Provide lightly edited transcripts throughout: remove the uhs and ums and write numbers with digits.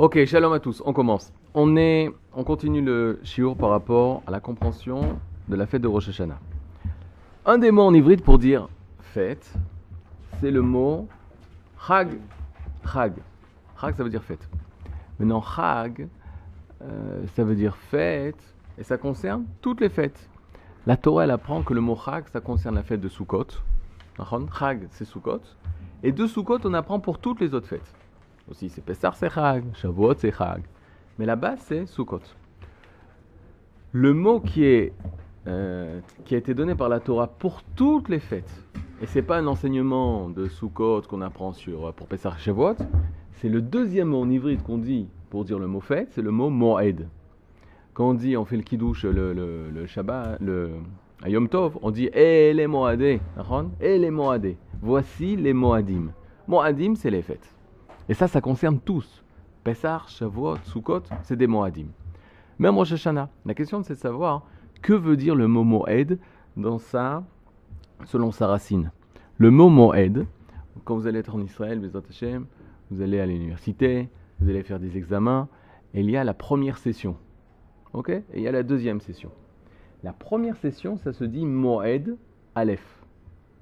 Ok, shalom à tous, on commence. On continue le shiur par rapport à la compréhension de la fête de Rosh Hashanah. Un des mots en ivrite pour dire fête, c'est le mot Chag. Chag. Chag, ça veut dire fête. Maintenant, Chag, ça veut dire fête, et ça concerne toutes les fêtes. La Torah, elle apprend que le mot Chag, ça concerne la fête de Sukkot. Chag, c'est Sukkot. Et de Sukkot, on apprend pour toutes les autres fêtes. Aussi, c'est Pesach, c'est Chag, Shavuot, c'est Chag. Mais la base, c'est Sukkot. Le mot qui a été donné par la Torah pour toutes les fêtes, et c'est pas un enseignement de Sukkot qu'on apprend pour Pesach, Shavuot, c'est le deuxième mot en ivrite qu'on dit pour dire le mot fête, c'est le mot Moed. Quand on dit, on fait le kidouche, le Shabbat, à Yom Tov, on dit les Moadé, les Moadé. Voici les Moadim. Moadim, c'est les fêtes. Et ça concerne tous. Pessar, Shavuot, Sukkot, c'est des Moadim. Même Rosh Hashanah. La question, c'est de savoir que veut dire le mot Moed selon sa racine. Le mot Moed, quand vous allez être en Israël, vous allez à l'université, vous allez faire des examens, et il y a la première session. Okay? Et il y a la deuxième session. La première session, ça se dit Moed Aleph.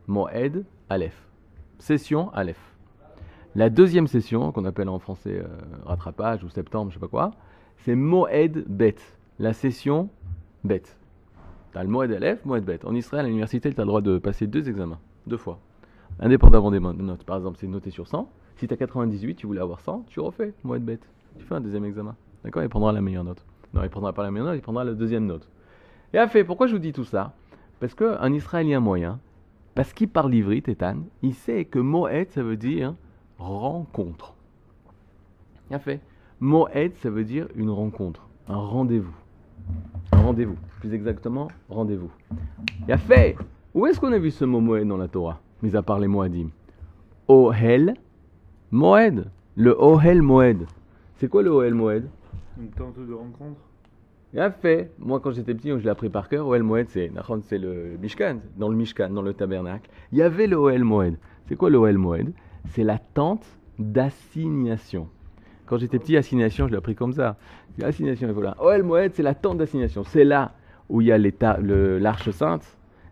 Moed Aleph. Session Aleph. La deuxième session, qu'on appelle en français rattrapage ou septembre, je ne sais pas quoi, c'est Moed Bet, la session Bet. Tu as le Moed Aleph, Moed Bet. En Israël, à l'université, tu as le droit de passer deux examens, deux fois, indépendamment des notes. Par exemple, c'est noté sur 100. Si tu as 98, tu voulais avoir 100, tu refais Moed Bet. Tu fais un deuxième examen. D'accord? Il prendra la meilleure note. Non, il ne prendra pas la meilleure note, il prendra la deuxième note. Et à fait, pourquoi je vous dis tout ça? Parce qu'un Israélien moyen, parce qu'il parle ivrite, Tétane, il sait que Moed, ça veut dire rencontre. Bien fait. Moed, ça veut dire une rencontre, un rendez-vous. Un rendez-vous. Plus exactement, rendez-vous. Bien fait. Où est-ce qu'on a vu ce mot Moed dans la Torah, mis à part les Moadim? Ohel Moed. Le Ohel Moed. C'est quoi le Ohel Moed? Une tente de rencontre. Bien fait. Moi, quand j'étais petit, je l'ai appris par cœur. Ohel Moed, c'est le Mishkan. Dans le Mishkan, dans le tabernacle, il y avait le Ohel Moed. C'est quoi le Ohel Moed? C'est la tente d'assignation. Quand j'étais petit, assignation, je l'ai appris comme ça. Assignation, et voilà. Ohel Moed, c'est la tente d'assignation. C'est là où il y a l'arche sainte.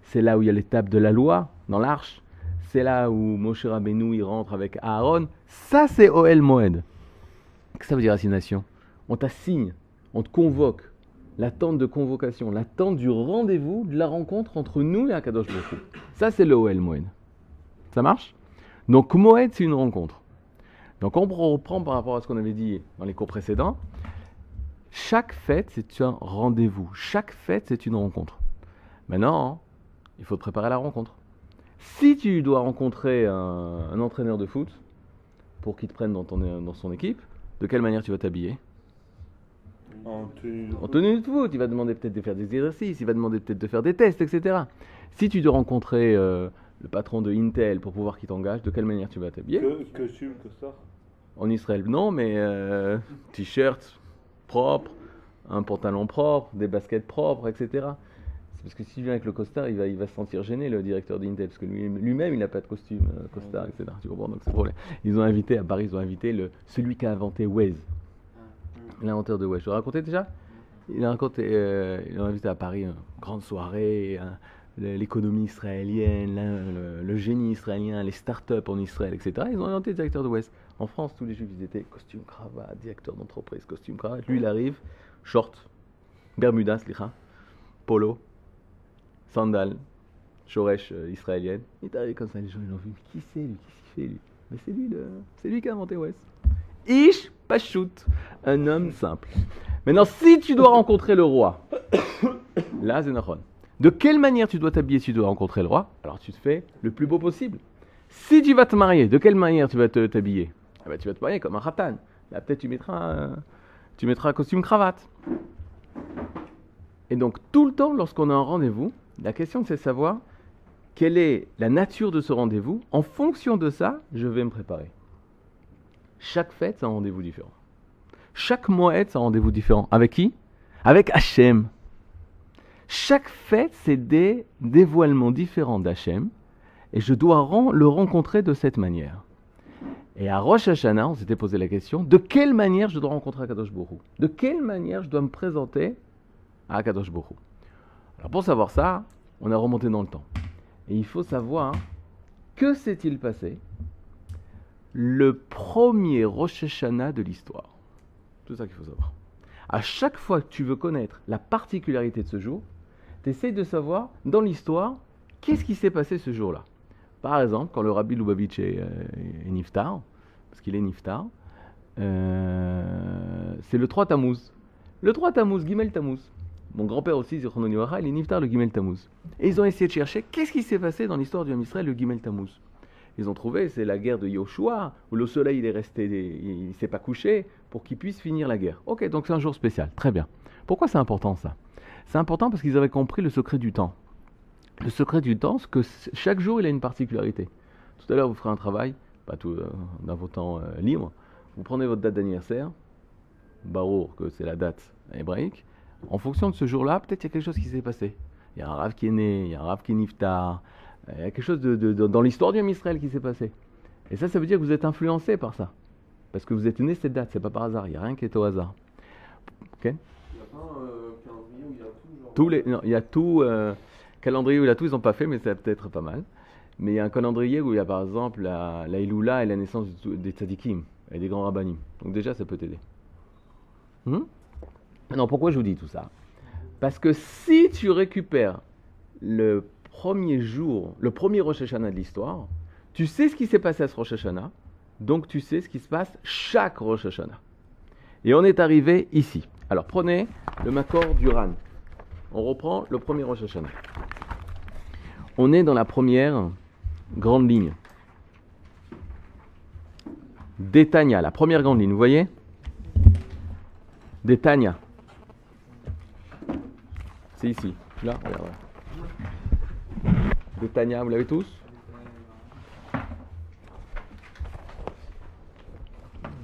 C'est là où il y a les tables de la loi, dans l'arche. C'est là où Moshe Rabbeinu, il rentre avec Aaron. Ça, c'est Ohel Moed. Qu'est-ce que ça veut dire, assignation? On t'assigne, on te convoque. La tente de convocation, la tente du rendez-vous, de la rencontre entre nous et Kadosh Baruch Hu. Ça, c'est le Ohel Moed. Ça marche? Donc Moed, c'est une rencontre. Donc on reprend par rapport à ce qu'on avait dit dans les cours précédents. Chaque fête, c'est un rendez-vous. Chaque fête, c'est une rencontre. Maintenant, il faut te préparer à la rencontre. Si tu dois rencontrer un entraîneur de foot pour qu'il te prenne dans son équipe, de quelle manière tu vas t'habiller? En tenue de foot. Il va demander peut-être de faire des exercices, il va demander peut-être de faire des tests, etc. Si tu dois rencontrer le patron de Intel pour pouvoir qu'il t'engage, de quelle manière tu vas t'habiller? Costume, que ça? En Israël, non, mais t-shirt propre, un pantalon propre, des baskets propres, etc. C'est parce que si tu viens avec le costard, il va se sentir gêné, le directeur d'Intel, parce que lui-même, il n'a pas de costume, costard, etc. Tu comprends? Donc c'est le problème. Ils ont invité, à Paris, celui qui a inventé Waze. L'inventeur de Waze. Je l'ai raconté déjà? Ils l'ont invité à Paris, une grande soirée, l'économie israélienne, le génie israélien, les startups en Israël, etc. Ils ont inventé le directeur de Waze. En France, tous les juifs, ils étaient costume, cravate, directeur d'entreprise, costume, cravate. Lui, il arrive, short, bermuda, slicha, polo, sandales, choresh israélienne. Il est arrivé comme ça, les gens, ils l'ont vu. Mais qui c'est lui? Qu'est-ce qu'il fait lui? Mais c'est lui qui a inventé Waze. Ish Pashut, un homme simple. Maintenant, si tu dois rencontrer le roi, là, Zénachon. De quelle manière tu dois t'habiller si tu dois rencontrer le roi? Alors tu te fais le plus beau possible. Si tu vas te marier, de quelle manière tu vas t'habiller? Ah ben, tu vas te marier comme un khatan. Là peut-être tu mettras un costume cravate. Et donc tout le temps lorsqu'on a un rendez-vous, la question c'est de savoir quelle est la nature de ce rendez-vous. En fonction de ça, je vais me préparer. Chaque fête c'est un rendez-vous différent. Chaque moed c'est un rendez-vous différent. Avec qui? Avec Hachem. Chaque fête, c'est des dévoilements différents d'Hachem, et je dois le rencontrer de cette manière. Et à Rosh Hashanah, on s'était posé la question, de quelle manière je dois rencontrer Kadosh Baruch Hu? De quelle manière je dois me présenter à Kadosh Baruch Hu? Alors pour savoir ça, on a remonté dans le temps. Et il faut savoir, que s'est-il passé le premier Rosh Hashanah de l'histoire? C'est ça qu'il faut savoir. À chaque fois que tu veux connaître la particularité de ce jour, tu essayes de savoir, dans l'histoire, qu'est-ce qui s'est passé ce jour-là. Par exemple, quand le Rabbi Lubavitch est niftar, parce qu'il est niftar, c'est le 3 Tammuz. Le 3 Tammuz, Gimel Tammuz. Mon grand-père aussi, Zichrono Livracha, il est niftar le Gimel Tammuz. Et ils ont essayé de chercher qu'est-ce qui s'est passé dans l'histoire du Ham Israël le Gimel Tammuz. Ils ont trouvé, c'est la guerre de Yoshua, où le soleil il est resté, il ne s'est pas couché, pour qu'il puisse finir la guerre. Ok, donc c'est un jour spécial, très bien. Pourquoi c'est important ça? C'est important parce qu'ils avaient compris le secret du temps. Le secret du temps, c'est que chaque jour, il a une particularité. Tout à l'heure, vous ferez un travail, pas tout dans vos temps libres, vous prenez votre date d'anniversaire, Barour, que c'est la date hébraïque, en fonction de ce jour-là, peut-être il y a quelque chose qui s'est passé. Il y a un rav qui est né, il y a un rav qui est niftar, il y a quelque chose dans l'histoire du Ham Israël qui s'est passé. Et ça, ça veut dire que vous êtes influencé par ça. Parce que vous êtes né cette date, c'est pas par hasard, il n'y a rien qui est au hasard. Okay. Il y a pas un calendrier où il y a tout genre... Non, il y a tout... calendrier où il y a tout, ils n'ont pas fait, mais c'est peut-être pas mal. Mais il y a un calendrier où il y a par exemple la Eloula et la naissance des tzadikim et des grands rabbanim. Donc déjà, ça peut t'aider. Non, pourquoi je vous dis tout ça? Parce que si tu récupères le premier jour, le premier Rosh Hashanah de l'histoire, tu sais ce qui s'est passé à ce Rosh Hashanah, donc tu sais ce qui se passe chaque Rosh Hashanah. Et on est arrivé ici. Alors prenez le Makor du Ran. On reprend le premier Rosh Hashanah. On est dans la première grande ligne. Detania, la première grande ligne, vous voyez? Detania. C'est ici. Là, regarde. Detania, vous l'avez tous?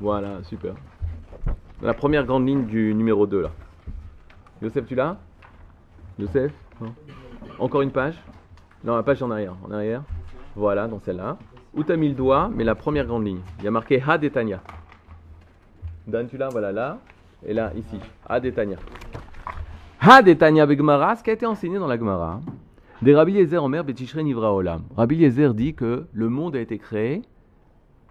Voilà, super. Dans la première grande ligne du numéro 2, là. Youssef, tu l'as? Youssef? Non. Encore une page? Non, la page en arrière, voilà, dans celle-là, où tu as mis le doigt, mais la première grande ligne, il y a marqué Ha Detania. Dan, tu l'as, voilà, là, et là, ici, Ha Detania. Ha Detania Begmara, ce qui a été enseigné dans la Gemara, des Rabbi Yetzer en mer, Tishrei Nivra Olam. Rabbi Yetzer dit que le monde a été créé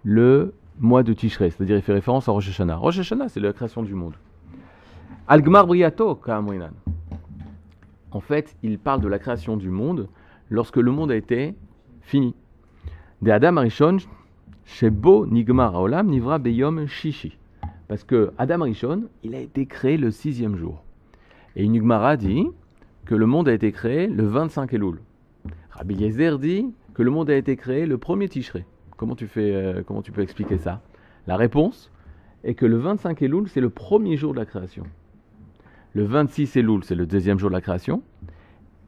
le mois de Tishrei, c'est-à-dire il fait référence à Rosh Hashanah. Rosh Hashanah, c'est la création du monde. Al Gmar Briato Ka'amrinan. En fait, il parle de la création du monde lorsque le monde a été fini. De Adam HaRishon, Shebo Nigmar Haolam Nivra Beyom Shishi. Parce que Adam HaRishon, il a été créé le 6e jour. Et une Gemara dit que le monde a été créé le 25 Elul. Rabbi Yetzer dit que le monde a été créé le 1er Tishrei. Comment tu peux expliquer ça? La réponse est que le 25 Elul, c'est le premier jour de la création. Le 26 Elul, c'est le 2e jour de la création.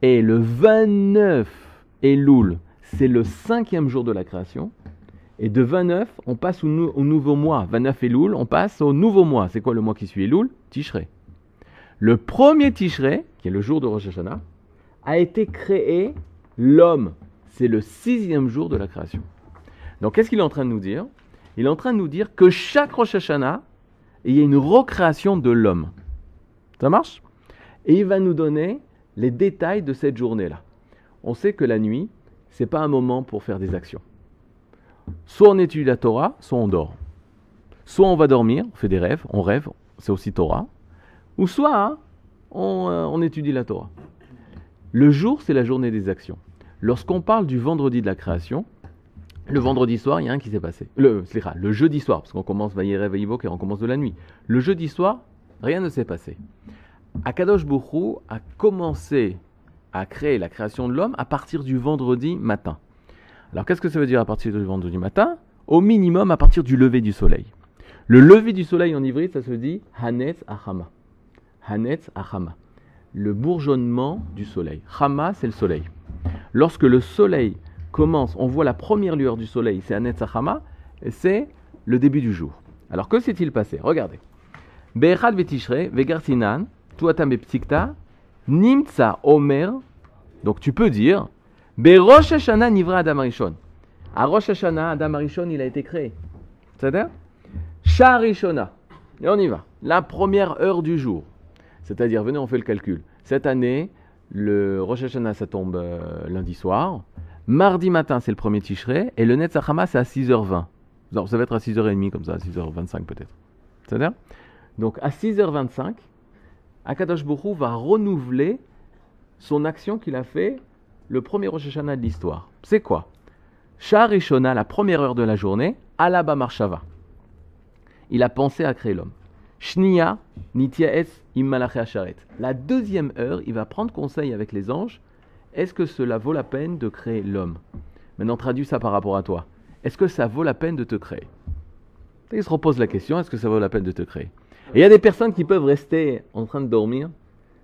Et le 29 Elul, c'est le 5e jour de la création. Et de 29, on passe au nouveau mois. 29 Elul, on passe au nouveau mois. C'est quoi le mois qui suit Elul? Tishrei. Le premier Tishrei, qui est le jour de Rosh Hashanah, a été créé l'homme. C'est le 6e jour de la création. Donc qu'est-ce qu'il est en train de nous dire? Il est en train de nous dire que chaque Rosh Hashanah, il y a une recréation de l'homme. Ça marche? Et il va nous donner les détails de cette journée-là. On sait que la nuit, ce n'est pas un moment pour faire des actions. Soit on étudie la Torah, soit on dort. Soit on va dormir, on fait des rêves, on rêve, c'est aussi Torah. Ou soit on étudie la Torah. Le jour, c'est la journée des actions. Lorsqu'on parle du vendredi de la création, le vendredi soir, il y a un qui s'est passé. Le jeudi soir, parce qu'on commence Vayerev Vayivok et on commence de la nuit. Le jeudi soir, rien ne s'est passé. Akadosh Baruch Hu a commencé à créer la création de l'homme à partir du vendredi matin. Alors qu'est-ce que ça veut dire à partir du vendredi matin? Au minimum à partir du lever du soleil. Le lever du soleil en ivrite, ça se dit Hanetz Achama. Hanetz Achama. Le bourgeonnement du soleil. Chama, c'est le soleil. Lorsque le soleil commence, on voit la première lueur du soleil, c'est Hanetz Achama, et c'est le début du jour. Alors que s'est-il passé? Regardez. Be'echad ve'tishrei ve'garsinan. Nimtsa Omer, donc tu peux dire, Be Rosh Hashanah Nivra Adam HaRishon. À Rosh Hashanah, Adam HaRishon, il a été créé. C'est-à-dire Sharishona. Et on y va. La première heure du jour. C'est-à-dire, venez, on fait le calcul. Cette année, le Rosh Hashanah, ça tombe lundi soir. Mardi matin, c'est le premier Tishrei. Et le Netzer Hara, c'est à 6h20. Non, ça va être à 6h30 comme ça, à 6h25 peut-être. C'est-à-dire, donc à 6h25, Akadosh Baruch Hu va renouveler son action qu'il a fait le premier Rosh Hashanah de l'histoire. C'est quoi? Sharishona, la première heure de la journée, Alaba Marshava. Il a pensé à créer l'homme. Shnia, Nitiaes im Malachei Asharet. La deuxième heure, il va prendre conseil avec les anges. Est-ce que cela vaut la peine de créer l'homme? Maintenant, traduis ça par rapport à toi. Est-ce que ça vaut la peine de te créer? Il se repose la question, est-ce que ça vaut la peine de te créer? Et il y a des personnes qui peuvent rester en train de dormir.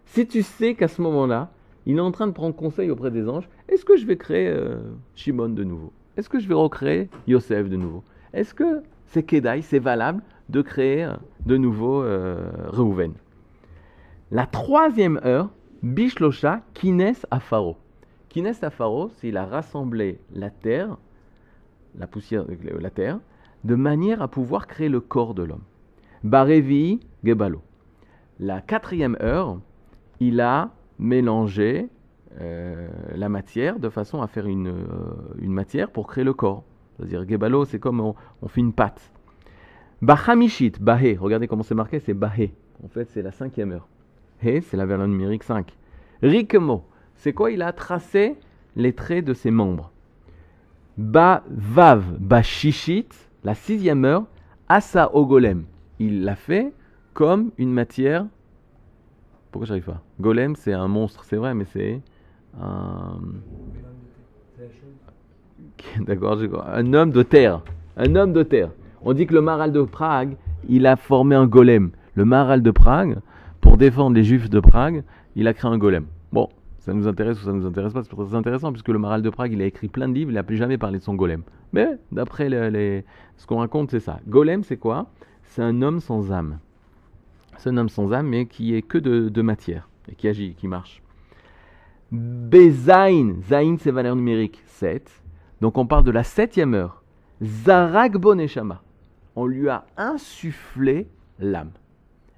Si tu sais qu'à ce moment-là, il est en train de prendre conseil auprès des anges, est-ce que je vais créer Shimon de nouveau? Est-ce que je vais recréer Yosef de nouveau? Est-ce que c'est Kedai, c'est valable de créer de nouveau Reuven? La troisième heure, Bishlosha, Kines à Pharo. Kines à Pharo, c'est il a rassemblé la terre, la poussière de la terre, de manière à pouvoir créer le corps de l'homme. Barevi Gebalo. La quatrième heure, il a mélangé la matière de façon à faire une matière pour créer le corps. C'est-à-dire Gebalo, c'est comme on fait une pâte. Bahamishit, Bahé, regardez comment c'est marqué, c'est Bahé. En fait, c'est la cinquième heure. Hé, c'est la valeur numérique 5. Rikmo, c'est quoi? Il a tracé les traits de ses membres. Ba Vav, Bashishit, la sixième heure, Asa au Golem. Il l'a fait comme une matière. Pourquoi j'arrive pas? Golem, c'est un monstre, c'est vrai, mais c'est un. D'accord, un homme de terre. Un homme de terre. On dit que le Maharal de Prague, il a formé un golem. Le Maharal de Prague, pour défendre les Juifs de Prague, il a créé un golem. Bon, ça nous intéresse ou ça nous intéresse pas, c'est très intéressant, puisque le Maharal de Prague, il a écrit plein de livres, il n'a plus jamais parlé de son golem. Mais d'après ce qu'on raconte, c'est ça. Golem, c'est quoi? C'est un homme sans âme. C'est un homme sans âme, mais qui est que de matière, et qui agit, qui marche. Bezain, Zain, c'est valeur numérique 7. Donc on parle de la septième heure. Zarak Boneshama. On lui a insufflé l'âme.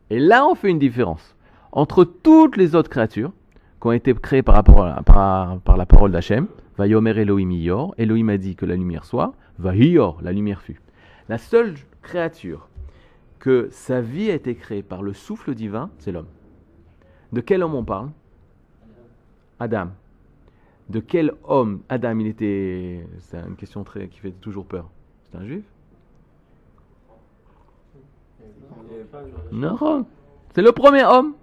Et là, on fait une différence entre toutes les autres créatures qui ont été créées par la parole d'Hachem. Vayomer Elohim Iyor. Elohim a dit que la lumière soit. Vahiyor, la lumière fut. La seule créature que sa vie a été créée par le souffle divin, c'est l'homme. De quel homme on parle? Adam. De quel homme? Adam, il était... C'est une question qui fait toujours peur. C'est un juif? Non, c'est le premier homme.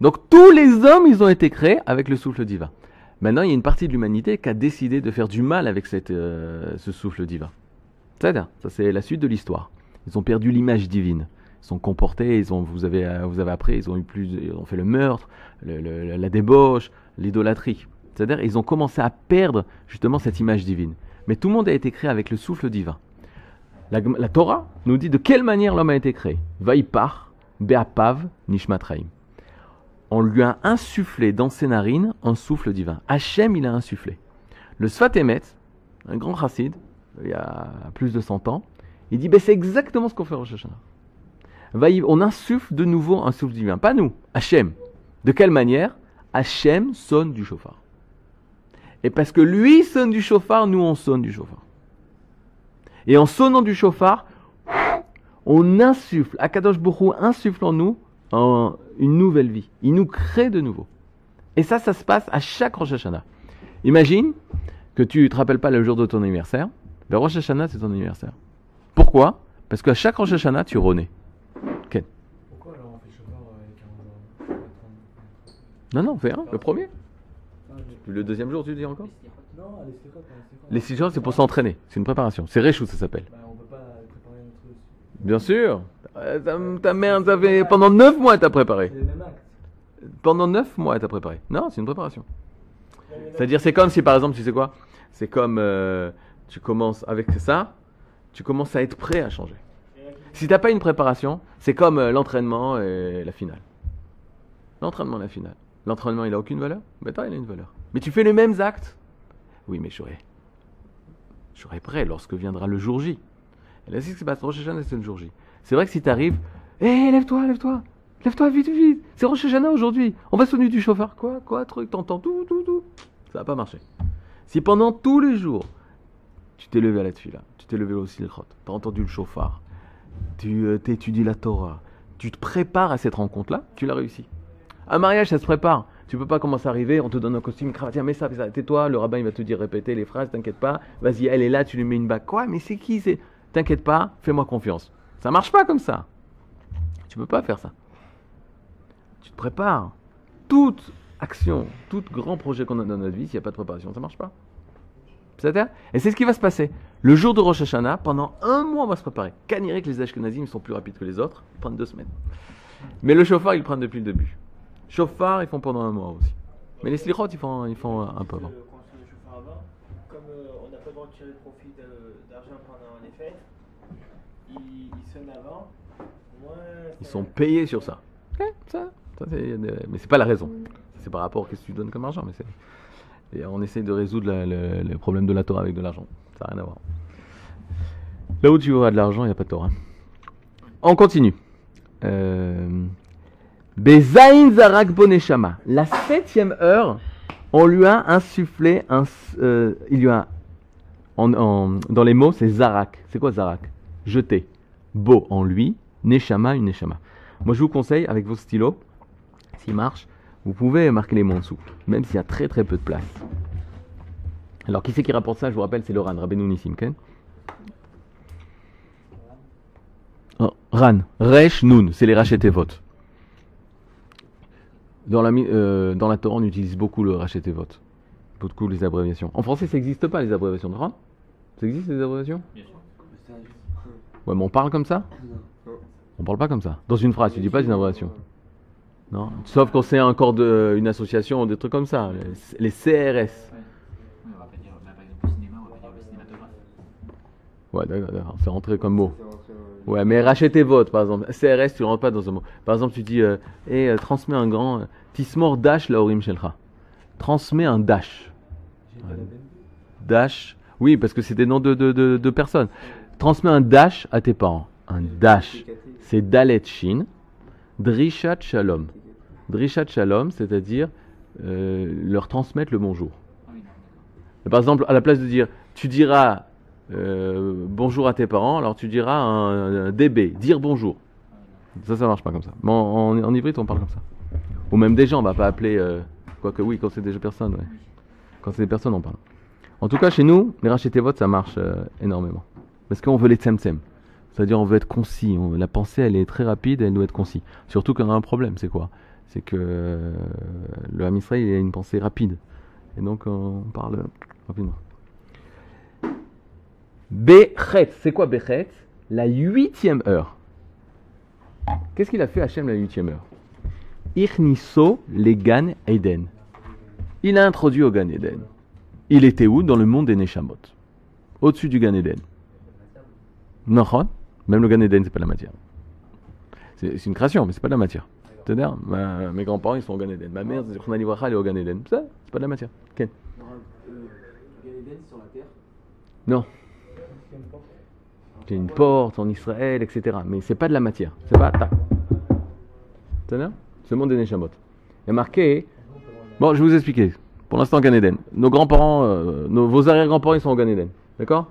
Donc tous les hommes, ils ont été créés avec le souffle divin. Maintenant, il y a une partie de l'humanité qui a décidé de faire du mal avec ce souffle divin. C'est-à-dire, ça c'est la suite de l'histoire. Ils ont perdu l'image divine. Ils sont comportés, vous avez appris, ils ont fait le meurtre, la débauche, l'idolâtrie. C'est-à-dire, ils ont commencé à perdre justement cette image divine. Mais tout le monde a été créé avec le souffle divin. La Torah nous dit de quelle manière l'homme a été créé. Vaipar, Beapav, Nishmatraim. On lui a insufflé dans ses narines un souffle divin. Hachem, il a insufflé. Le Sfat Emet, un grand chassid, il y a plus de 100 ans, il dit c'est exactement ce qu'on fait en Rosh Hashanah. On insuffle de nouveau un souffle divin. Pas nous, Hachem. De quelle manière? Hachem sonne du chofar. Et parce que lui sonne du chofar, nous on sonne du chofar. Et en sonnant du chofar, on insuffle, Akadosh Baruch Hu insuffle en nous une nouvelle vie. Il nous crée de nouveau. Et ça se passe à chaque Rosh Hashanah. Imagine que tu ne te rappelles pas le jour de ton anniversaire. Le Rosh Hashanah, c'est ton anniversaire. Pourquoi? Parce qu'à chaque Rosh Hashanah, tu renais. Ken. Pourquoi alors on fait chofar avec un... Non, on fait un, le premier. Le deuxième jour, tu dis encore? Non, les 6 jours, c'est pour s'entraîner. C'est une préparation. C'est Réchou, ça s'appelle. Bah, on peut pas préparer notre truc. Bien sûr. Ta mère, pendant 9 mois, elle t'a préparé. C'est le même acte. Pendant 9 mois, elle t'a préparé. Non, c'est une préparation. C'est-à-dire, c'est comme si, par exemple, tu sais quoi? C'est comme tu commences avec ça, tu commences à être prêt à changer. Si tu n'as pas une préparation, c'est comme l'entraînement et la finale. L'entraînement et la finale. L'entraînement, il n'a aucune valeur? Ben toi, il a une valeur. Mais tu fais les mêmes actes? Oui, mais je serai prêt lorsque viendra le jour J. Et là, c'est ce qui se passe. Rosh Hashanah, c'est une jour J. C'est vrai que si t'arrives, hé, lève-toi, vite, c'est Rosh Hashanah aujourd'hui. On va sonner du chauffeur, quoi, truc, t'entends, tout. Ça va pas marcher. Si pendant tous les jours, tu t'es levé à la tefila, tu t'es levé au silchot, t'as entendu le chofar, tu t'étudies la Torah, tu te prépares à cette rencontre-là, tu l'as réussi. Un mariage, ça se prépare. Tu peux pas commencer à arriver, on te donne un costume, une cravate, tiens, mets ça, tais-toi, le rabbin il va te dire répéter les phrases, t'inquiète pas, vas-y, elle est là, tu lui mets une bague. Quoi, mais c'est qui c'est... T'inquiète pas, fais-moi confiance. Ça marche pas comme ça. Tu peux pas faire ça. Tu te prépares. Toute action, tout grand projet qu'on a dans notre vie, s'il n'y a pas de préparation, ça marche pas. Et c'est ce qui va se passer. Le jour de Rosh Hashanah, pendant un mois, on va se préparer. Caniré que les Ashkenazim sont plus rapides que les autres, ils prennent 2 semaines. Mais le chofar, ils le prennent depuis le début. Chofar, ils font pendant un mois aussi. Mais les slichot, ils font un peu avant. Comme on n'a pas le droit de tirer profit d'argent pendant les fêtes, ils sonnent avant. Ils sont payés sur ça. Okay, ça mais c'est pas la raison. C'est par rapport à ce que tu donnes comme argent. Mais c'est... Et on essaie de résoudre le problème de la Torah avec de l'argent. Ça n'a rien à voir. Là où tu auras de l'argent, il n'y a pas de Torah. On continue. Bezaïn Zarak Boneshama. La 7e heure, on lui a insufflé un. Il lui a. Dans les mots, c'est Zarak. C'est quoi Zarak? Jeter. Beau en lui. Neshama, une Neshama. Moi, je vous conseille, avec vos stylos, s'ils marchent, vous pouvez marquer les mots en dessous, même s'il y a très très peu de place. Alors, qui c'est qui rapporte ça? Je vous rappelle, c'est le Ran, Rabbeinu Nissim, Ken. Oh, Ran, Resh, Nun, c'est les Rachet Tevot. Dans la Torah, on utilise beaucoup le Rachet Tevot, beaucoup les abréviations. En français, ça n'existe pas les abréviations de Ran? Ça existe les abréviations? Bien sûr. Ouais, mais on parle comme ça? On parle pas comme ça. Dans une phrase, tu dis pas une abréviation. Non, sauf quand c'est encore une association ou des trucs comme ça, les CRS. Ouais, d'accord, c'est rentré comme mot. Ouais, mais rachetez votre, par exemple. CRS, tu ne rentres pas dans un mot. Par exemple, tu dis, transmets un grand. Tismor dash la orim shelcha. Transmets un dash. Dash. Oui, parce que c'est des noms de personnes. Transmets un dash à tes parents. Un dash. C'est dalet shin. Drishat Shalom. Drishat Shalom, c'est-à-dire leur transmettre le bonjour. Par exemple, à la place de dire, tu diras bonjour à tes parents, alors tu diras un DB, dire bonjour. Ça marche pas comme ça. Bon, en Ivrite, on parle comme ça. Ou même des gens, on va pas appeler, quoique oui, quand c'est des personnes, ouais. Quand c'est des personnes, on parle. En tout cas, chez nous, les rachetés votes, ça marche énormément. Parce qu'on veut les tsem-tsem. C'est-à-dire on veut être concis, la pensée elle est très rapide, elle doit être concise. Surtout quand on a un problème, c'est quoi? C'est que le Hamisraël il a une pensée rapide. Et donc on parle rapidement. Bechet, c'est quoi Bechet? La 8e heure. Qu'est-ce qu'il a fait Hachem la 8e heure? Ichnisso les Gan Eden. Il a introduit au Gan Eden. Il était où? Dans le monde des Neshamot. Au-dessus du Gan Eden. Non, même le Gan Eden, c'est pas de la matière. C'est une création, mais c'est pas de la matière. C'est-à-dire, mes grands-parents, ils sont au Gan Eden. Ma mère, c'est Khonani Wacha, elle est au Gan Eden. Ça, c'est pas de la matière. Ken. Le Gan Eden, c'est sur la terre? Non. Il y a une porte en Israël, etc. Mais c'est pas de la matière. C'est pas. C'est-à-dire, ce monde des Neshamot. Il y a marqué. Bon, je vais vous expliquer. Pour l'instant, Gan Eden. Nos grands-parents, vos arrière-grands-parents, ils sont au Gan Eden. D'accord?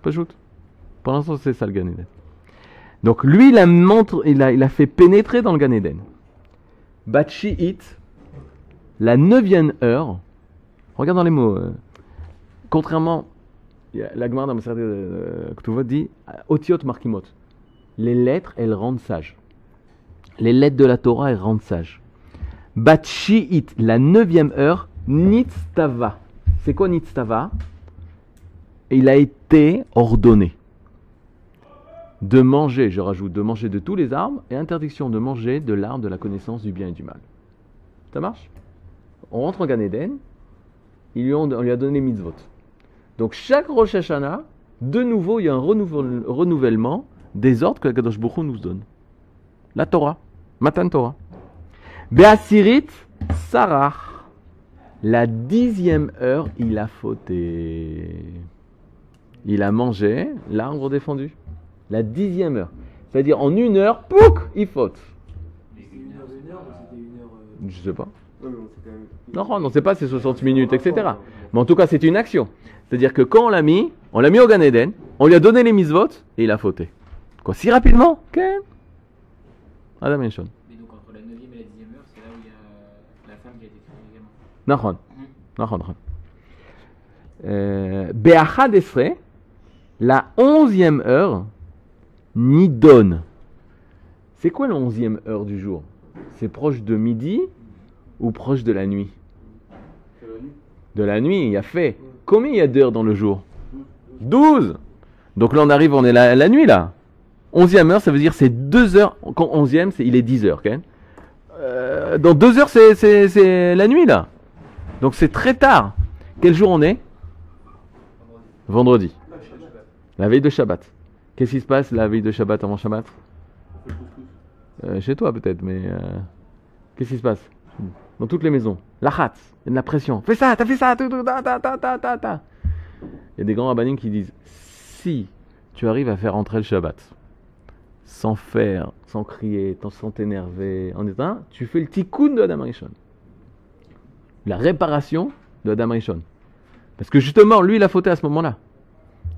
Pajoute. Pour l'instant, c'est ça le Gan Eden. Donc, lui, il a fait pénétrer dans le Gan Eden. Batchi'it, la 9e heure. Regarde dans les mots. Contrairement, la Gemara dans le Maseret Ketuvot dit Otiot Markimot. Les lettres, elles rendent sages. Les lettres de la Torah, elles rendent sages. Batchi'it, la 9e heure. Nitztava. C'est quoi Nitztava? Il a été ordonné de manger, je rajoute, de manger de tous les arbres et interdiction de manger de l'arbre de la connaissance du bien et du mal. Ça marche? On rentre en Gan Eden, on lui a donné les mitzvot. Donc chaque Rosh Hashanah, de nouveau, il y a un renouvellement des ordres que la Kadosh Baruch Hu nous donne. La Torah, Matan Torah. Be'asirit Sarach. La 10e heure, il a fauté. il a mangé l'arbre défendu. La 10e heure. C'est-à-dire en une heure, pouc, il faute. Je sais pas. Non, on ne sait pas si c'est 60 minutes, etc. Mais en tout cas, c'est une action. C'est-à-dire que quand on l'a mis au Gan Eden, on lui a donné les mitzvot et il a fauté. Quoi, si rapidement? Quel Adam HaRishon. Mais donc entre la 9e et la 10e heure, c'est là où il y a la femme qui a été tuée également. Nahon. Be'achad esre, la 11e heure, nidon. C'est quoi la 11e heure du jour? C'est proche de midi ou proche de la nuit? De la nuit, il y a fait. Combien il y a d'heures dans le jour? 12. Donc là, on arrive, on est la nuit là. 11e heure, ça veut dire c'est 2 heures. Quand 11e, il est 10 heures. Okay? Dans 2 heures, c'est la nuit là. Donc c'est très tard. Quel jour on est? Vendredi. La veille de Shabbat. Qu'est-ce qui se passe la veille de Shabbat avant Shabbat? Chez toi peut-être, mais qu'est-ce qui se passe? Dans toutes les maisons. La hâte, il y a de la pression. Fais ça, t'as fait ça, ta. Il y a des grands rabbinim qui disent, si tu arrives à faire entrer le Shabbat, sans faire, sans crier, sans t'énerver, en étant, tu fais le tikkun de Adam HaRishon. La réparation de Adam HaRishon. Parce que justement, lui, il a fauté à ce moment-là.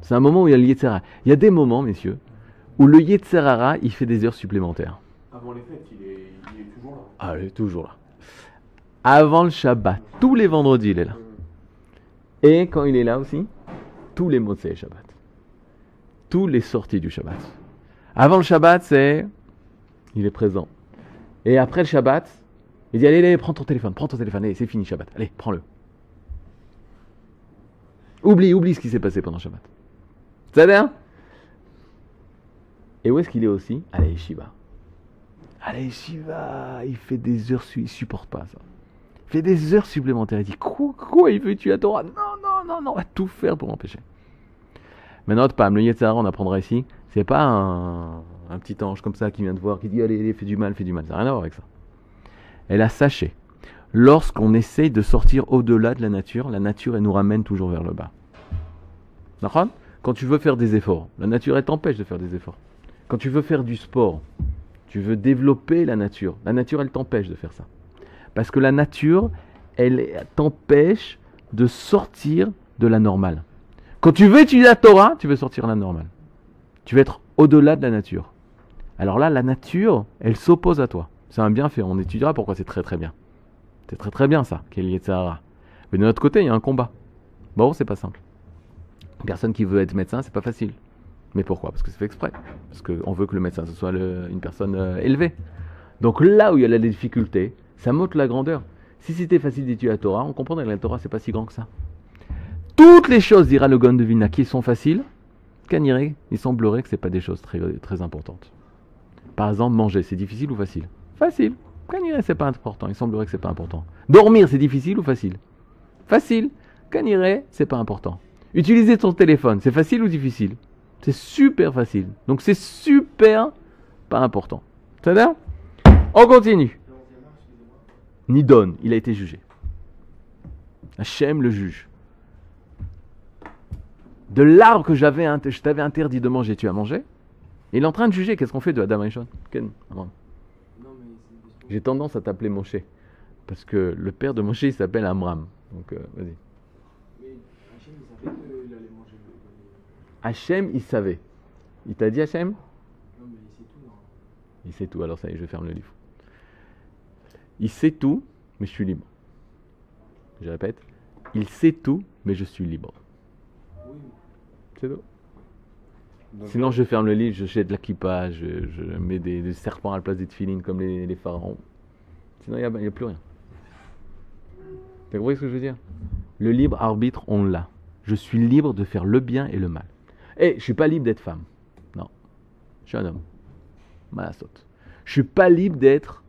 C'est un moment où il y a le Yetzer Hara. Il y a des moments, messieurs, où le Yetzer Hara, il fait des heures supplémentaires. Avant les fêtes, il est toujours là. Ah, il est toujours là. Avant le Shabbat, tous les vendredis, il est là. Et quand il est là aussi, tous les Motzei Shabbat. Tous les sorties du Shabbat. Avant le Shabbat, c'est... il est présent. Et après le Shabbat, il dit, allez, prends ton téléphone, allez, c'est fini Shabbat, allez, prends-le. Oublie ce qui s'est passé pendant Shabbat. Ça bien? Et où est-ce qu'il est aussi? À la Yeshiva. À la Yeshiva, il fait des heures, il ne supporte pas ça. Il fait des heures supplémentaires. Il dit, quoi, il veut tuer la Torah? Non, on va tout faire pour empêcher. Maintenant, le Yetzer Hara, on apprendra ici, c'est pas un petit ange comme ça qui vient te voir, qui dit, allez, fais du mal. Ça n'a rien à voir avec ça. Et là, sachez, lorsqu'on essaye de sortir au-delà de la nature, elle nous ramène toujours vers le bas. D'accord? Quand tu veux faire des efforts, la nature, elle t'empêche de faire des efforts. Quand tu veux faire du sport, tu veux développer la nature, elle t'empêche de faire ça. Parce que la nature, elle t'empêche de sortir de la normale. Quand tu veux étudier la Torah, tu veux sortir de la normale. Tu veux être au-delà de la nature. Alors là, la nature, elle s'oppose à toi. C'est un bienfait, on étudiera pourquoi c'est très très bien. C'est très très bien ça, qu'il y ait Yetzer Hara. Mais de notre côté, il y a un combat. Bon, c'est pas simple. Une personne qui veut être médecin, c'est pas facile. Mais pourquoi? Parce que c'est fait exprès. Parce qu'on veut que le médecin, ce soit une personne élevée. Donc là où il y a la difficulté, ça monte la grandeur. Si c'était facile d'étudier la Torah, on comprendrait que la Torah, c'est pas si grand que ça. Toutes les choses, dira le Gaon de Vilna, qui sont faciles, il semblerait que ce n'est pas des choses très, très importantes. Par exemple, manger, c'est difficile ou facile? Facile. Kaniré, c'est pas important. Il semblerait que c'est pas important. Dormir, c'est difficile ou facile? Facile. Kaniré, c'est pas important. Utiliser ton téléphone, c'est facile ou difficile? C'est super facile. Donc c'est super pas important. Ça va? On continue. Nidon, il a été jugé. Hachem le juge. De l'arbre que je t'avais interdit de manger, tu as mangé? Il est en train de juger. Qu'est-ce qu'on fait de Adam HaRishon? J'ai tendance à t'appeler Moshe, parce que le père de Moshe, il s'appelle Amram. Donc, vas-y. Mais Hachem, il savait qu'il allait manger. Hachem, il savait. Il t'a dit Hachem? Non, mais il sait tout, non? Il sait tout, alors ça y est, je ferme le livre. Il sait tout, mais je suis libre. Je répète, il sait tout, mais je suis libre. Oui. C'est tout. Sinon, je ferme le livre, je jette de la kippa, je mets des serpents à la place des tefilines comme les pharaons. Sinon, il n'y a plus rien. T'as compris ce que je veux dire? Le libre arbitre, on l'a. Je suis libre de faire le bien et le mal. Et je ne suis pas libre d'être femme. Non. Je suis un homme. Malasot. Je ne suis pas libre d'être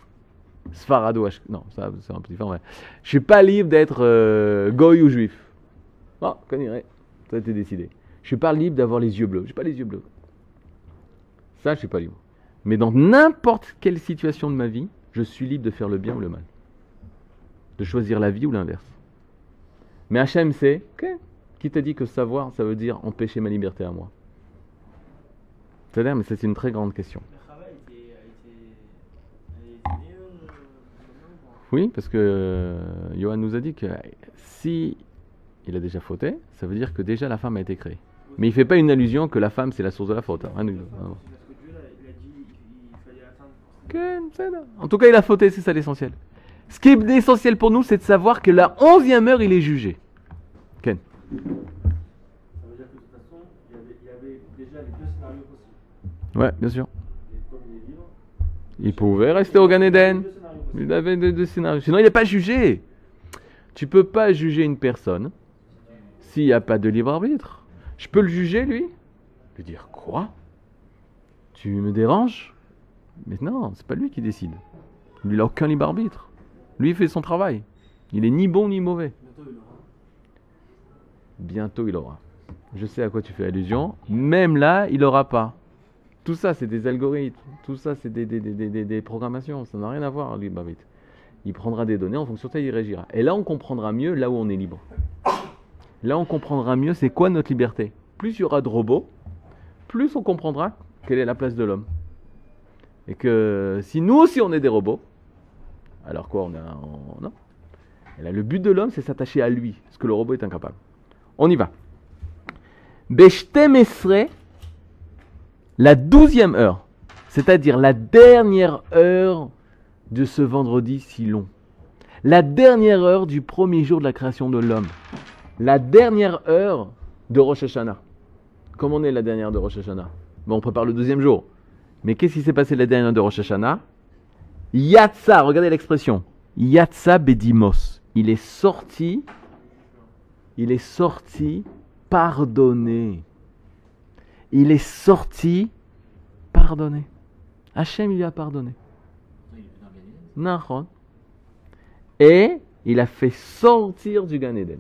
sfarado. Non, ça, c'est un peu différent. Ouais. Je ne suis pas libre d'être goy ou juif. Non, qu'on irait. Ça a été décidé. Je ne suis pas libre d'avoir les yeux bleus. Je n'ai pas les yeux bleus. Ça, je ne suis pas libre. Mais dans n'importe quelle situation de ma vie, je suis libre de faire le bien ou le mal. De choisir la vie ou l'inverse. Mais Hachem sait, ok, Qui t'a dit que savoir, ça veut dire empêcher ma liberté à moi? C'est-à-dire, mais c'est une très grande question. Oui, parce que Yohan nous a dit que si il a déjà fauté, ça veut dire que déjà la femme a été créée. Mais il ne fait pas une allusion que la femme c'est la source de la faute. Hein, en tout cas, il a fauté, c'est ça l'essentiel. Ce qui est essentiel pour nous, c'est de savoir que la 11e heure, il est jugé. Ken. Ça veut dire que de toute façon, il y avait déjà les deux scénarios possibles. Ouais, bien sûr. Il pouvait rester au Gan Eden. Il avait deux scénarios. Sinon, il n'est pas jugé. Tu peux pas juger une personne s'il n'y a pas de libre arbitre. Je peux le juger, lui. Lui dire quoi? Tu me déranges? Mais non, c'est pas lui qui décide. Lui, il n'a aucun libre arbitre. Lui, il fait son travail. Il est ni bon ni mauvais. Bientôt, il aura. Je sais à quoi tu fais allusion. Même là, il n'aura pas. Tout ça, c'est des algorithmes. Tout ça, c'est des programmations. Ça n'a rien à voir, lui, Babit. Il prendra des données, en fonction de ça, il réagira. Et là, on comprendra mieux là où on est libre. Là, on comprendra mieux c'est quoi notre liberté. Plus il y aura de robots, plus on comprendra quelle est la place de l'homme. Et que si nous aussi, on est des robots, alors quoi, non. Et là, le but de l'homme, c'est s'attacher à lui, ce que le robot est incapable. On y va. Bechtemesre, la 12e heure, c'est-à-dire la dernière heure de ce vendredi si long. La dernière heure du premier jour de la création de l'homme. La dernière heure de Rosh Hashanah. Comment on est la dernière de Rosh Hashanah? Bon, on prépare le deuxième jour. Mais qu'est-ce qui s'est passé la dernière heure de Rosh Hashanah? Yatsa, regardez l'expression. Yatsa bedimos. Il est sorti pardonné. Il est sorti pardonné. Hachem lui a pardonné. Nahon. Et il a fait sortir du Gan Eden.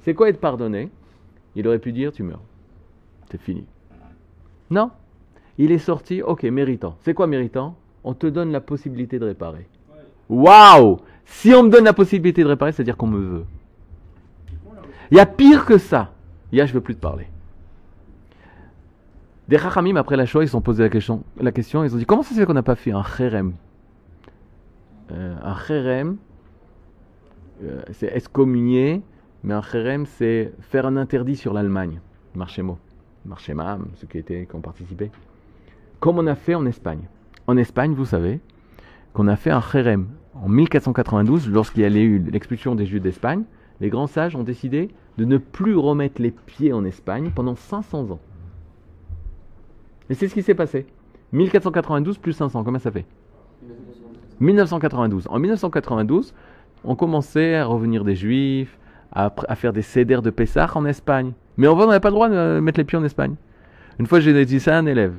C'est quoi être pardonné? Il aurait pu dire tu meurs. C'est fini. Non. Il est sorti, ok, méritant. C'est quoi méritant? On te donne la possibilité de réparer. Waouh! Wow! Si on me donne la possibilité de réparer, c'est-à-dire qu'on me veut. Il y a pire que ça. Il y a je veux plus te parler. Des Chachamim, après la Shoah, ils se sont posés la question. Ils ont dit comment ça se fait qu'on n'a pas fait un Kherem? Un Kherem, c'est excommunier, mais un Kherem, c'est faire un interdit sur l'Allemagne. Marchémo, Marchémam, ceux qui ont participé. Comme on a fait en Espagne. En Espagne, vous savez qu'on a fait un Kherem. En 1492, lorsqu'il y a eu l'expulsion des Juifs d'Espagne, les grands sages ont décidé de ne plus remettre les pieds en Espagne pendant 500 ans. Et c'est ce qui s'est passé. 1492 plus 500, combien ça fait? 1992. En 1992, on commençait à revenir des Juifs, à faire des cédères de Pesach en Espagne. Mais en vrai, on n'avait pas le droit de mettre les pieds en Espagne. Une fois, j'ai dit ça à un élève.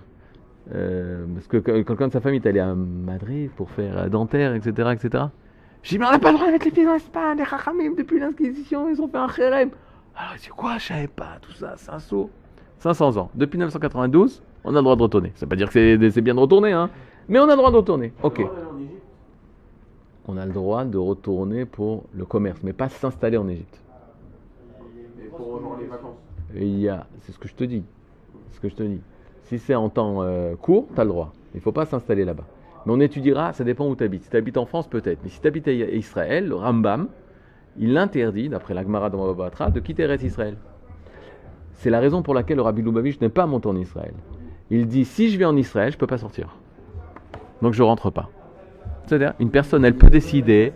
Parce que quelqu'un de sa famille est allé à Madrid pour faire dentaire, etc. etc. J'ai dit, mais on n'a pas le droit de mettre les pieds en Espagne, les Chachamim, depuis l'Inquisition, ils ont fait un Kherem. Alors, il dit, quoi, je savais pas, tout ça, c'est un saut. 500 ans. Depuis 1992, on a le droit de retourner. Ça ne veut pas dire que c'est bien de retourner, hein. Mais on a le droit de retourner. Ok. On a le droit de retourner pour le commerce, mais pas s'installer en Égypte. Et pour les vacances. C'est ce que je te dis. Si c'est en temps court, tu as le droit. Il ne faut pas s'installer là-bas. Mais on étudiera, ça dépend où tu habites. Si tu habites en France, peut-être. Mais si tu habites à Israël, le Rambam, il interdit, d'après la Gemara de Baba Batra, de quitter Eretz Israël. C'est la raison pour laquelle le Rabbi Lubavitch n'est pas monté en Israël. Il dit, si je vais en Israël, je ne peux pas sortir. Donc je ne rentre pas. C'est-à-dire, une personne, elle peut décider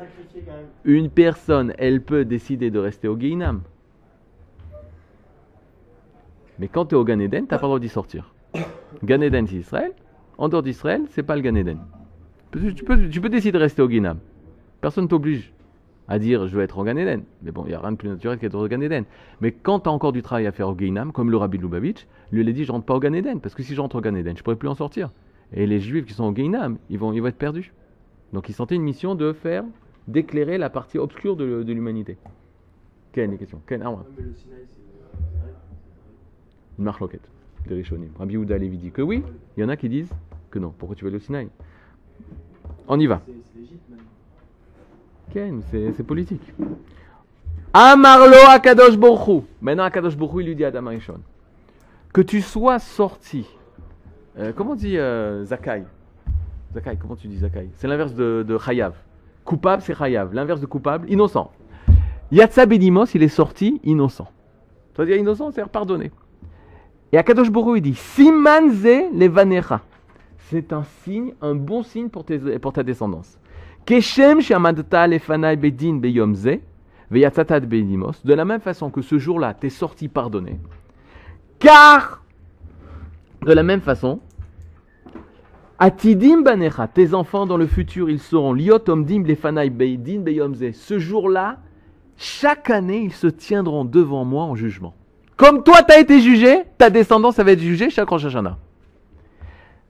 de rester au Gehinnom. Mais quand tu es au Gan Eden, tu n'as pas le droit d'y sortir. Gan Eden, c'est Israël. En dehors d'Israël, c'est pas le Gan Eden. Tu peux décider de rester au Gehinnom. Personne ne t'oblige à dire je veux être au Gan Eden. Mais bon, il n'y a rien de plus naturel qu'être au Gan Eden. Mais quand tu as encore du travail à faire au Gehinnom, comme le Rabbi Lubavitch, lui il a dit je rentre pas au Gan Eden. Parce que si je rentre au Gan Eden, je ne pourrais plus en sortir. Et les Juifs qui sont au Gehinnom, ils vont être perdus. Donc ils sentaient une mission de faire, d'éclairer la partie obscure de l'humanité. Quelle est la question? Quelle arme? Une marloquette. Des Rishonim. Rabbi Yehuda Lévi dit que oui, il y en a qui disent que non. Pourquoi tu veux aller au Sinaï? On y va. C'est politique. Amarlo à Kadosh Baruch Hu. Maintenant, à Kadosh Baruch Hu, il lui dit à Adam HaRishon, que tu sois sorti. Comment dit Zakai? Zakai, comment tu dis Zakai? C'est l'inverse de Chayav. Coupable, c'est Chayav. L'inverse de coupable, innocent. Yatsa Benimos, il est sorti innocent. Ça veut dire innocent, c'est-à-dire pardonné. Et à Kadosh Baruch Hu, il dit Simanze levanecha. C'est un signe, un bon signe pour ta descendance. Keshem she'amadta lefanai bedin beyom ze. De la même façon que ce jour-là, t'es sorti pardonné. Car, de la même façon, Atidim banecha, tes enfants dans le futur, ils seront liotom dim lefanai beidin beyomze. Ce jour-là, chaque année, ils se tiendront devant moi en jugement. Comme toi, t'as été jugé, ta descendance va être jugée chaque Rosh Hashanah.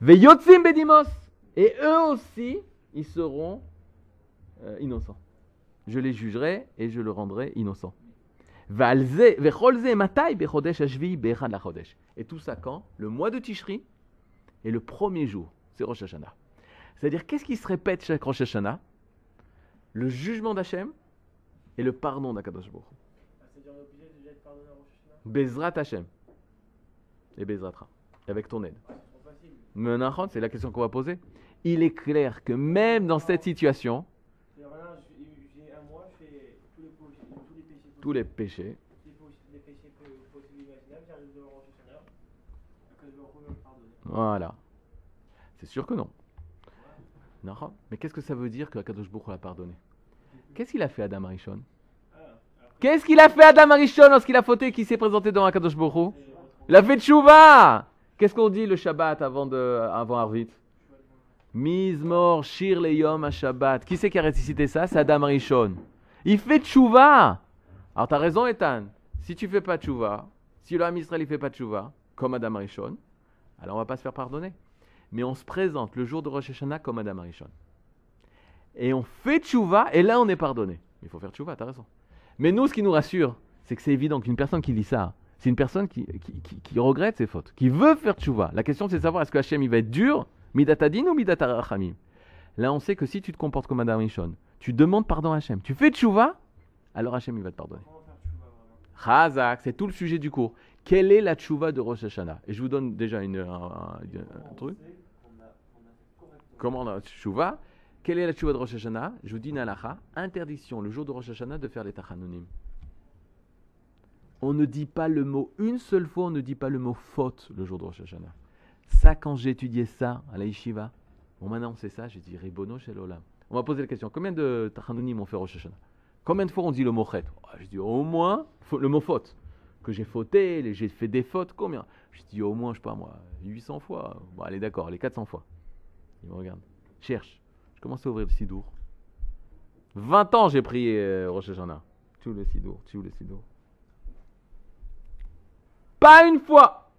Veyotzim bedimos. Et eux aussi, ils seront innocents. Je les jugerai et je le rendrai innocent. Et tout ça quand? Le mois de Tishrei et le premier jour, c'est Rosh Hashanah. C'est-à-dire, qu'est-ce qui se répète chaque Rosh Hashanah? Le jugement d'Hachem et le pardon d'Akadosh Baruch Hu. C'est-à-dire, on est obligé de déjà pardonner à Rosh Hashanah? Bezrat Hachem et Bezratra, avec ton aide. Ouais, c'est trop facile. C'est la question qu'on va poser. Il est clair que même dans cette situation, tous les péchés. Voilà. C'est sûr que non. Non. Mais qu'est-ce que ça veut dire que Kadosh Baruch Hu l'a pardonné? Qu'est-ce qu'il a fait à Adam HaRishon? Qu'est-ce qu'il a fait à Adam HaRishon lorsqu'il a fauté et qu'il s'est présenté devant Kadosh Baruch Hu? Il a fait Tshuva. Qu'est-ce qu'on dit le Shabbat avant Arvit? Mizmor Shir Leyom HaShabbat. Qui c'est qui a récité ça? C'est Adam HaRishon. Il fait Tshuva. Alors, tu as raison, Ethan. Si tu ne fais pas Tshuva, si l'homme Israël ne fait pas Tshuva, comme Adam HaRishon, alors on ne va pas se faire pardonner. Mais on se présente le jour de Rosh Hashanah comme Adam HaRishon. Et on fait Tshuva, et là, on est pardonné. Il faut faire Tshuva, tu as raison. Mais nous, ce qui nous rassure, c'est que c'est évident qu'une personne qui dit ça, c'est une personne qui regrette ses fautes, qui veut faire Tshuva. La question, c'est de savoir est-ce que Hachem, il va être dur, Midatadin ou Midatarachamim. Là, on sait que si tu te comportes comme Adam HaRishon, tu demandes pardon à Hachem, tu fais Tshuva, alors Hachem, il va te pardonner. Chazak, c'est tout le sujet du cours. Quelle est la Tshuva de Rosh Hashanah? Et je vous donne déjà un truc. Comment on a Tshuva? Quelle est la Tshuva de Rosh Hashanah? Je vous dis une halakha. Interdiction, le jour de Rosh Hashanah, de faire les tachanonim. On ne dit pas le mot, une seule fois, on ne dit pas le mot faute le jour de Rosh Hashanah. Ça, quand j'ai étudié ça à la yeshiva, bon, maintenant c'est ça, j'ai dit Ribono shel Olam. On va poser la question, combien de tachanonim ont fait Rosh Hashanah? Combien de fois on dit le mot chet? Je dis au moins le mot faute. Que j'ai fauté, j'ai fait des fautes, combien? Je dis au moins, je ne sais pas moi, 800 fois. Bon, allez, d'accord, allez, 400 fois. Il me regarde, cherche. Je commence à ouvrir le Sidour. 20 ans j'ai prié Rosh Hashanah. Tu ouvres le Sidour, tu ouvres le Sidour. Pas une fois!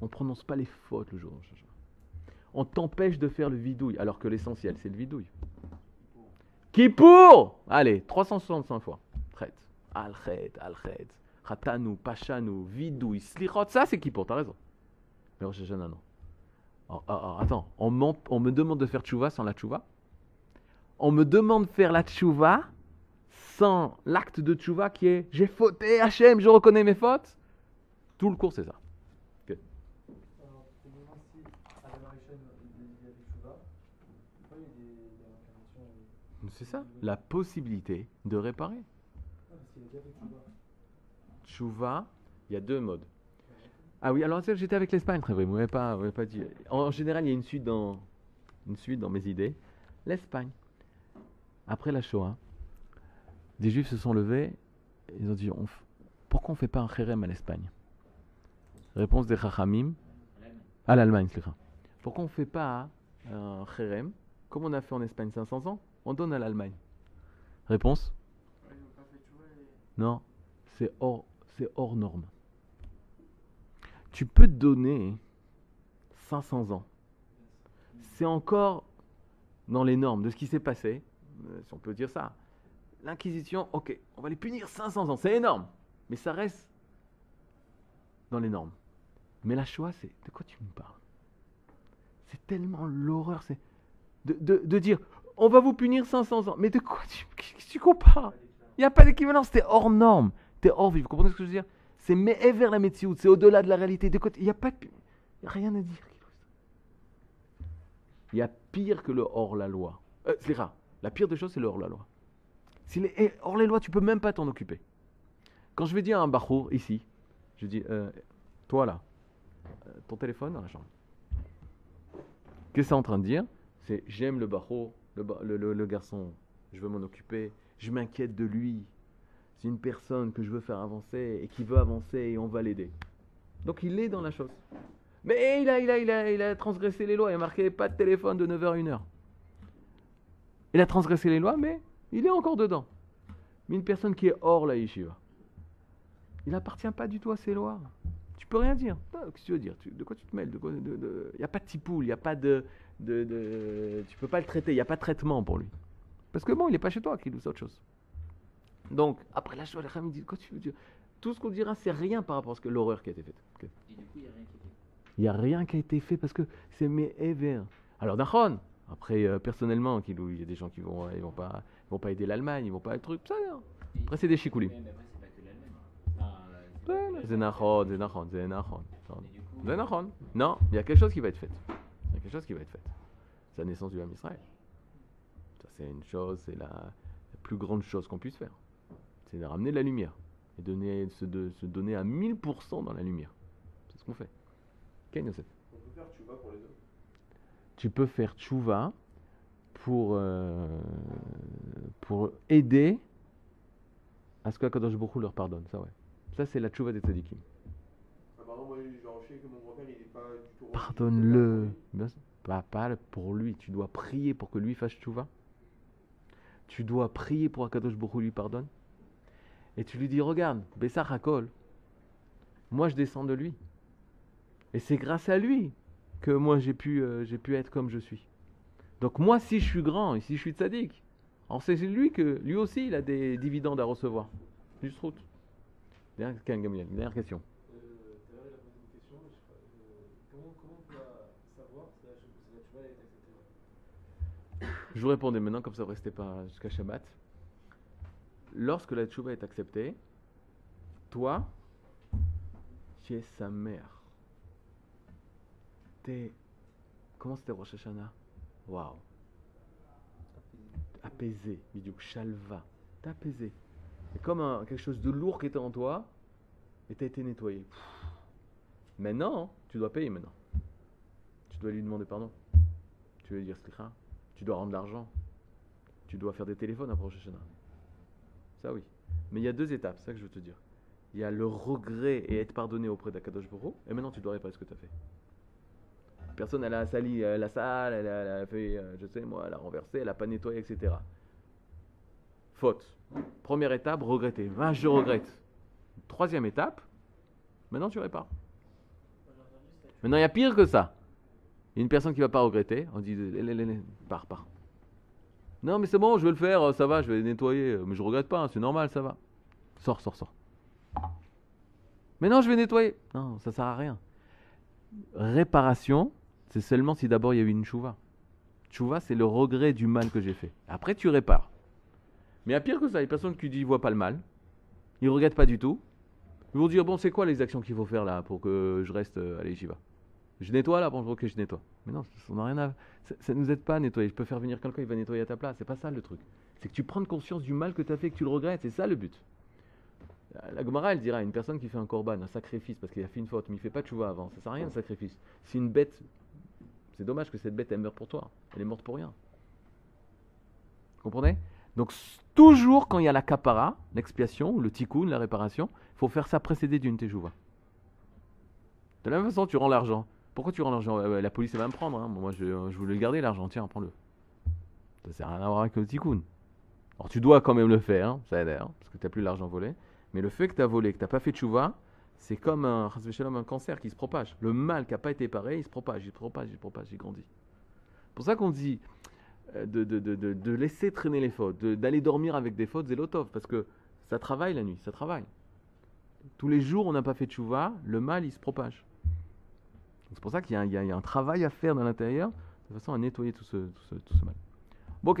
On ne prononce pas les fautes le jour de Rosh Hashanah. On t'empêche de faire le vidouille, alors que l'essentiel, c'est le vidouille. Qui pour? Allez, 365 fois. Chet. Al-Chet, Al-Chet. Khatanu, Pachanu, Vidouille, Slichot. Ça, c'est qui pour? T'as raison. Mais Rosh Hashanah, non. Attends, on me demande de faire Tshuva sans la Tshuva. On me demande de faire la Tshuva sans l'acte de Tshuva qui est j'ai fauté, Hachem, je reconnais mes fautes. Tout le cours, c'est ça. Ok. C'est ça, la possibilité de réparer. Tshuva, il y a deux modes. Ah oui, alors j'étais avec l'Espagne, très vrai, vous m'avez pas dit. En général, il y a une suite dans mes idées. L'Espagne, après la Shoah, des Juifs se sont levés, ils ont dit pourquoi on ne fait pas un Kherem à l'Espagne? Réponse des Chachamim à l'Allemagne, pourquoi on ne fait pas un Kherem comme on a fait en Espagne 500 ans? On donne à l'Allemagne. Réponse? Non, c'est hors norme. Tu peux donner 500 ans. C'est encore dans les normes de ce qui s'est passé, si on peut dire ça. L'Inquisition, ok, on va les punir 500 ans, c'est énorme. Mais ça reste dans les normes. Mais la Shoah, c'est... De quoi tu me parles? C'est tellement l'horreur, c'est... De dire... On va vous punir 500 ans. Mais de quoi tu compares? Il n'y a pas d'équivalence, t'es hors norme, t'es hors vie. Vous comprenez ce que je veux dire? C'est vers la médecine, c'est au-delà de la réalité. Il n'y a pas de... Il n'y a rien à dire. Il y a pire que le hors-la-loi. C'est rare. La pire des choses, c'est le hors-la-loi. Hors-les-lois, tu ne peux même pas t'en occuper. Quand je vais dire à un bachour, ici, je dis, toi là, ton téléphone dans la chambre. Qu'est-ce que c'est en train de dire? C'est, j'aime le bachour, le garçon, je veux m'en occuper, je m'inquiète de lui. C'est une personne que je veux faire avancer et qui veut avancer et on va l'aider. Donc il est dans la chose. Mais il a transgressé les lois, il a marqué pas de téléphone de 9h à 1h. Il a transgressé les lois, mais il est encore dedans. Mais une personne qui est hors la yeshiva, il n'appartient pas du tout à ses lois. Tu peux rien dire. Qu'est-ce que tu veux dire? De quoi tu te mêles? Il n'y a pas de tipoule, il n'y a pas de... Tu ne peux pas le traiter, il n'y a pas de traitement pour lui. Parce que bon, il n'est pas chez toi qu'il nous autre chose. Donc, après la Shoah, les Kham disent, quoi tu veux dire? Tout ce qu'on dira, c'est rien par rapport à ce que l'horreur qui a été faite. Okay. Et du coup, il n'y a rien qui a été fait. Il n'y a rien qui a été fait parce que c'est mes évers. Alors, Dachon, après, personnellement, il y a des gens qui vont, ils vont pas aider l'Allemagne, ils vont pas le truc, ça. Non. Après, c'est des chicoulis. Mais après, c'est pas que l'Allemagne. C'est Dachon, c'est Dachon, c'est Dachon. C'est Dachon. Non, il y a quelque chose qui va être fait. Il y a quelque chose qui va être fait. C'est la naissance du Ham Israël. Ça, c'est une chose, c'est la plus grande chose qu'on puisse faire. C'est de ramener de la lumière et se donner à 1000% dans la lumière. C'est ce qu'on fait. Okay, on peut faire Tshuva pour les deux. Tu peux faire Tshuva pour aider à ce que Kadosh Baruch Hu leur pardonne. Ça, ouais. Ça, c'est la Tshuva des Tzadikim. Ah, pardon, moi, genre, je sais que mon grand-père, il n'est pas du tout... Pardonne-le. Pas pour lui. Tu dois prier pour que lui fasse Tshuva. Tu dois prier pour que Kadosh Baruch Hu lui pardonne. Et tu lui dis, regarde, Bessar Hakol, moi je descends de lui. Et c'est grâce à lui que moi j'ai pu être comme je suis. Donc moi, si je suis grand et si je suis tzaddik, c'est lui que lui aussi il a des dividendes à recevoir. Juste route. Dernière question. Je vous répondais maintenant, comme ça ne restez pas jusqu'à Shabbat. Lorsque la Tshuva est acceptée, toi, tu es sa mère. Comment c'était Rosh Hashanah? Waouh! Apaisé, Vidouille, Shalva. T'es apaisé. C'est comme quelque chose de lourd qui était en toi et t'as été nettoyé. Maintenant, tu dois payer maintenant. Tu dois lui demander pardon. Tu veux dire Slicha. Tu dois rendre l'argent. Tu dois faire des téléphones après Rosh Hashanah. Ça oui. Mais il y a deux étapes, c'est ça que je veux te dire. Il y a le regret et être pardonné auprès d'Akadosh Baruch Hu, et maintenant tu dois réparer ce que tu as fait. Personne, elle a sali la salle, elle a fait, je sais moi, elle a renversé, elle n'a pas nettoyé, etc. Faute. Première étape, regretter. Je regrette. Troisième étape, maintenant tu répares. Maintenant il y a pire que ça. Il y a une personne qui ne va pas regretter, on dit, pars. Non, mais c'est bon, je vais le faire, ça va, je vais nettoyer. Mais je regrette pas, hein, c'est normal, ça va. Sors. Mais non, je vais nettoyer. Non, ça sert à rien. Réparation, c'est seulement si d'abord il y a eu une tshuva. Tshuva, c'est le regret du mal que j'ai fait. Après, tu répares. Mais à pire que ça, les personnes qui ne voient pas le mal, ils ne regrettent pas du tout. Ils vont dire, bon, c'est quoi les actions qu'il faut faire là pour que je reste, allez, j'y vais. Je nettoie là, bon, ok, je nettoie. Mais non, ça n'a rien à... Ça ne nous aide pas à nettoyer. Je peux faire venir quelqu'un, il va nettoyer à ta place. C'est pas ça le truc. C'est que tu prends conscience du mal que tu as fait et que tu le regrettes. C'est ça le but. La Gemara, elle dira, une personne qui fait un korban, un sacrifice, parce qu'il a fait une faute, mais il ne fait pas de tshuva avant. Ça sert à rien, le sacrifice. Si une bête, c'est dommage que cette bête, elle meurt pour toi. Elle est morte pour rien. Vous comprenez? Donc, toujours quand il y a la kapara, l'expiation, le tikkun, la réparation, il faut faire ça précédé d'une teshuva. De la même façon, tu rends l'argent. Pourquoi tu rends l'argent? La police elle va me prendre. Hein. Moi, je voulais le garder, l'argent. Tiens, prends-le. Ça sert à rien à voir avec le tikkun. Alors, tu dois quand même le faire. Hein. Ça aide, hein, parce que tu n'as plus l'argent volé. Mais le fait que tu as volé, que tu n'as pas fait tshuva, c'est comme un cancer qui se propage. Le mal qui n'a pas été paré, il se propage, il grandit. C'est pour ça qu'on dit de laisser traîner les fautes, d'aller dormir avec des fautes, c'est l'otov. Parce que ça travaille la nuit, ça travaille. Tous les jours, on n'a pas fait tshuva, le mal, il se propage. C'est pour ça qu'il y a un travail à faire dans l'intérieur, de façon à nettoyer tout ce mal. Bon,